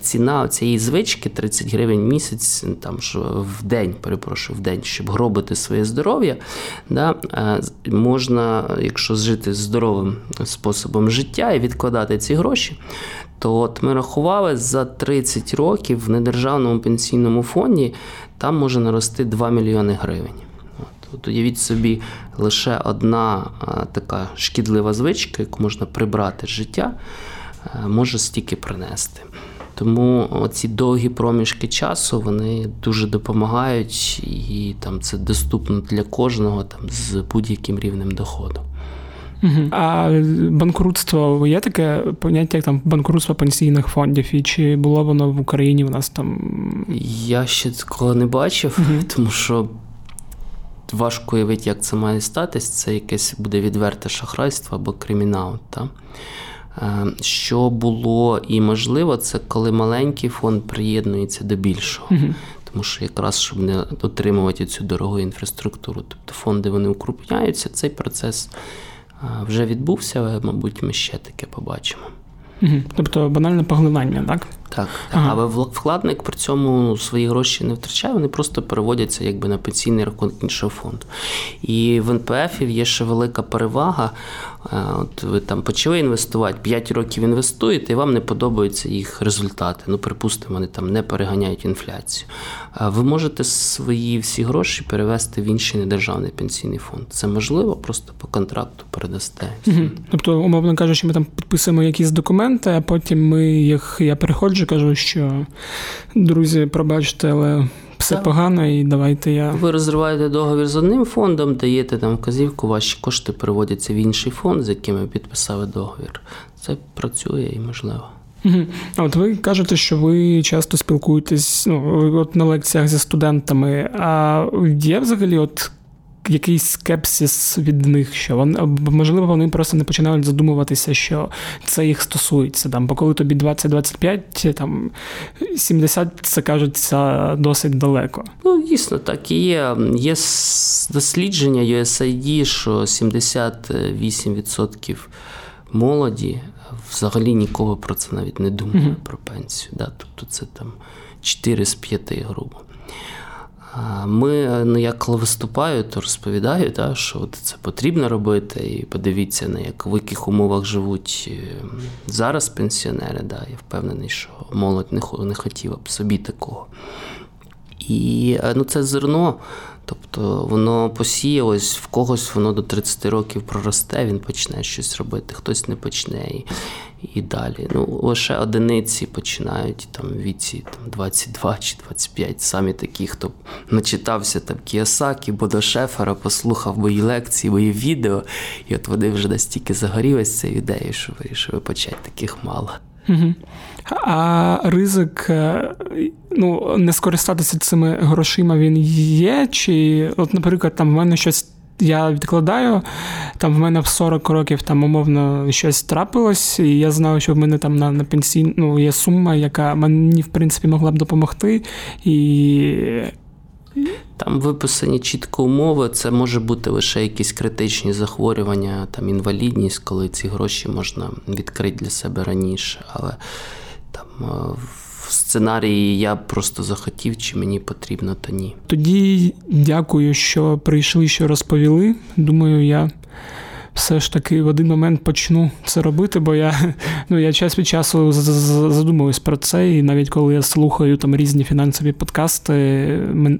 ціна цієї звички тридцять гривень місяць, там, що в день, перепрошую, в день, щоб гробити своє здоров'я, да, е, можна, якщо жити здоровим способом життя і відкладати ці гроші, то от ми рахували, за тридцять років в недержавному пенсійному фонді там може нарости два мільйони гривень. От, уявіть собі, лише одна а, така шкідлива звичка, яку можна прибрати з життя, а, може стільки принести. Тому ці довгі проміжки часу, вони дуже допомагають, і там це доступно для кожного там, з будь-яким рівнем доходу. А банкрутство, є таке поняття, як там банкрутство пенсійних фондів, і чи було воно в Україні у нас там? Я ще такого не бачив, uh-huh. тому що важко уявити, як це має статись, це якесь буде відверте шахрайство або кримінал, так? Що було і можливо, це коли маленький фонд приєднується до більшого. Uh-huh. Тому що якраз, щоб не отримувати цю дорогу інфраструктуру. Тобто фонди, вони укрупняються, цей процес вже відбувся, але, мабуть, ми ще таке побачимо. Угу. Тобто банальне поглинання, так? Так, ага. Але вкладник при цьому свої гроші не втрачає, вони просто переводяться якби на пенсійний рахунок іншого фонду. І в ен пе еф-ів є ще велика перевага. От ви там почали інвестувати, п'ять років інвестуєте, і вам не подобаються їх результати. Ну, припустимо, вони там не переганяють інфляцію. Ви можете свої всі гроші перевести в інший недержавний пенсійний фонд. Це можливо, просто по контракту передасте. Угу. Тобто, умовно кажучи, ми там підписуємо якісь документи, а потім ми їх, я переходжу, кажу, що друзі, пробачте, але... Все так. Погано, і давайте я... Ви розриваєте договір з одним фондом, даєте там вказівку, ваші кошти переводяться в інший фонд, з яким ви підписали договір. Це працює і можливо. Угу. А от ви кажете, що ви часто спілкуєтесь, ну, от на лекціях зі студентами. А є взагалі от якийсь скепсис від них, що вони, можливо, вони просто не починають задумуватися, що це їх стосується. Там, бо коли тобі двадцять - двадцять п'ять, там сімдесят – це, кажеться, досить далеко. Ну, дійсно, так і є. Є дослідження ю ес ей ді, що сімдесят вісім відсотків молоді взагалі ніколи про це навіть не думає, mm-hmm. про пенсію. Да? Тобто це там чотири з п'яти, грубо. Ми, ну, я коли виступаю, то розповідаю, та, що от це потрібно робити, і подивіться, на як, в яких умовах живуть зараз пенсіонери. Да, я впевнений, що молодь не, не хотіла б собі такого. І ну, це зерно, тобто воно посіялось, в когось воно до тридцяти років проросте, він почне щось робити, хтось не почне і, і далі. Ну, лише одиниці починають там, в віці там, двадцять два чи двадцять п'ять, самі такі, хто начитався там Кіосакі, Бодо Шефера, послухав мої лекції, мої відео, і от вони вже настільки загорілися цією ідеєю, що вирішили почати, таких мало. Угу. А ризик, ну, не скористатися цими грошима, він є? Чи, от, наприклад, там в мене щось я відкладаю, там в мене в сорок років там умовно щось трапилось, і я знаю, що в мене там на, на пенсійну, ну, є сума, яка мені, в принципі, могла б допомогти, і... Там виписані чітко умови, це може бути лише якісь критичні захворювання, там інвалідність, коли ці гроші можна відкрити для себе раніше. Але там в сценарії я просто захотів, чи мені потрібно, то ні. Тоді дякую, що прийшли, що розповіли. Думаю, я все ж таки в один момент почну це робити, бо я, ну, я час від часу задумуюсь про це, і навіть коли я слухаю там різні фінансові подкасти,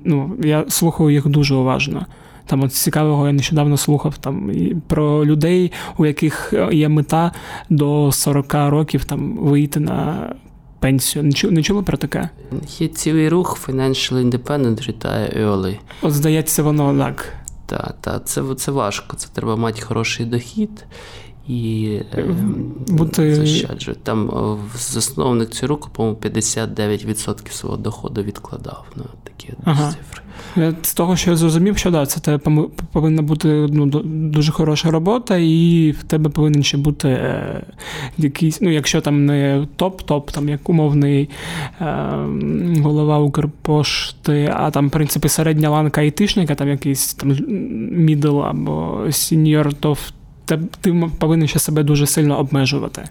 ну, я слухаю їх дуже уважно. Там от цікавого я нещодавно слухав там про людей, у яких є мета до сорок років там вийти на пенсію. Не чули, не чули про таке? Є цілий рух Financial Independence Retire Early. От, здається, воно так. Та, та, це, це важко, це треба мати хороший дохід і бути... заощаджувати. Там засновник цього року, по-моєму, п'ятдесят дев'ять відсотків свого доходу відкладав на такі ага. цифри. Я з того, що я зрозумів, що да, це тебе повинна бути, ну, дуже хороша робота, і в тебе повинен ще бути е, якийсь, ну, якщо там не топ-топ, там як умовний е, голова Укрпошти, а там, в принципі, середня ланка айтішника, там якийсь там мідл або сіньор, то в ти повинен ще себе дуже сильно обмежувати.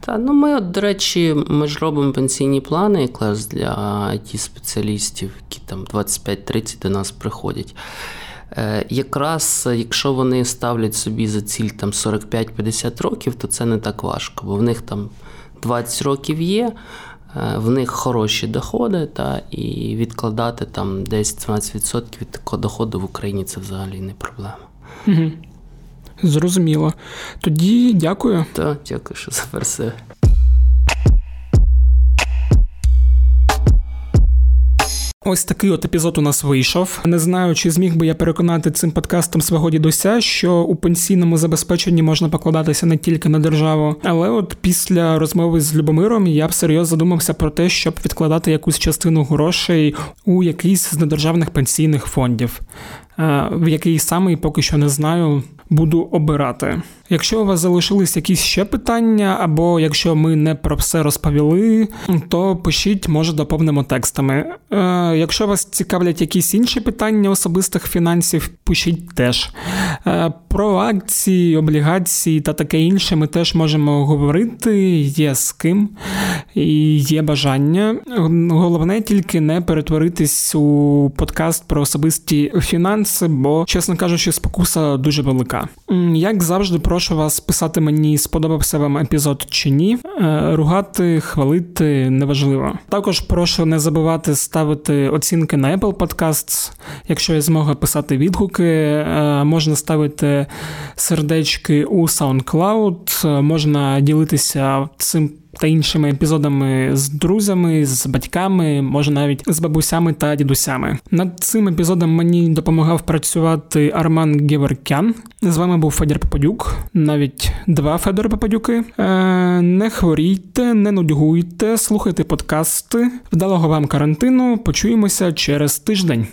Та, ну, ми, от, до речі, ми ж робимо пенсійні плани якраз для ай ті-спеціалістів, які там двадцять п'ять - тридцять до нас приходять. Е, якраз, якщо вони ставлять собі за ціль там сорок п'ять - п'ятдесят років, то це не так важко, бо в них там двадцять років є, в них хороші доходи, та, і відкладати там десять - дванадцять відсотків від такого доходу в Україні – це взагалі не проблема. Угу. Зрозуміло. Тоді дякую. Так, дякую, що запросили. Ось такий от епізод у нас вийшов. Не знаю, чи зміг би я переконати цим подкастом свого дідуся, що у пенсійному забезпеченні можна покладатися не тільки на державу. Але от після розмови з Любомиром я всерйоз задумався про те, щоб відкладати якусь частину грошей у якийсь з недержавних пенсійних фондів. в який саме поки що не знаю, буду обирати. Якщо у вас залишились якісь ще питання, або якщо ми не про все розповіли, то пишіть, може доповнимо текстами. Е, якщо вас цікавлять якісь інші питання особистих фінансів, пишіть теж. Е, про акції, облігації та таке інше ми теж можемо говорити, є з ким і є бажання. Головне тільки не перетворитись у подкаст про особисті фінанси, бо, чесно кажучи, спокуса дуже велика. Як завжди, про прошу вас писати мені, сподобався вам епізод чи ні. Ругати, хвалити неважливо. Також прошу не забувати ставити оцінки на Apple Podcasts. Якщо є змога писати відгуки, можна ставити сердечки у SoundCloud, можна ділитися цим та іншими епізодами з друзями, з батьками, може навіть з бабусями та дідусями. Над цим епізодом мені допомагав працювати Арман Геверкян. З вами був Федір Попадюк, навіть два Федори Попадюки. Е, не хворійте, не нудьгуйте, слухайте подкасти. Вдалого вам карантину, почуємося через тиждень.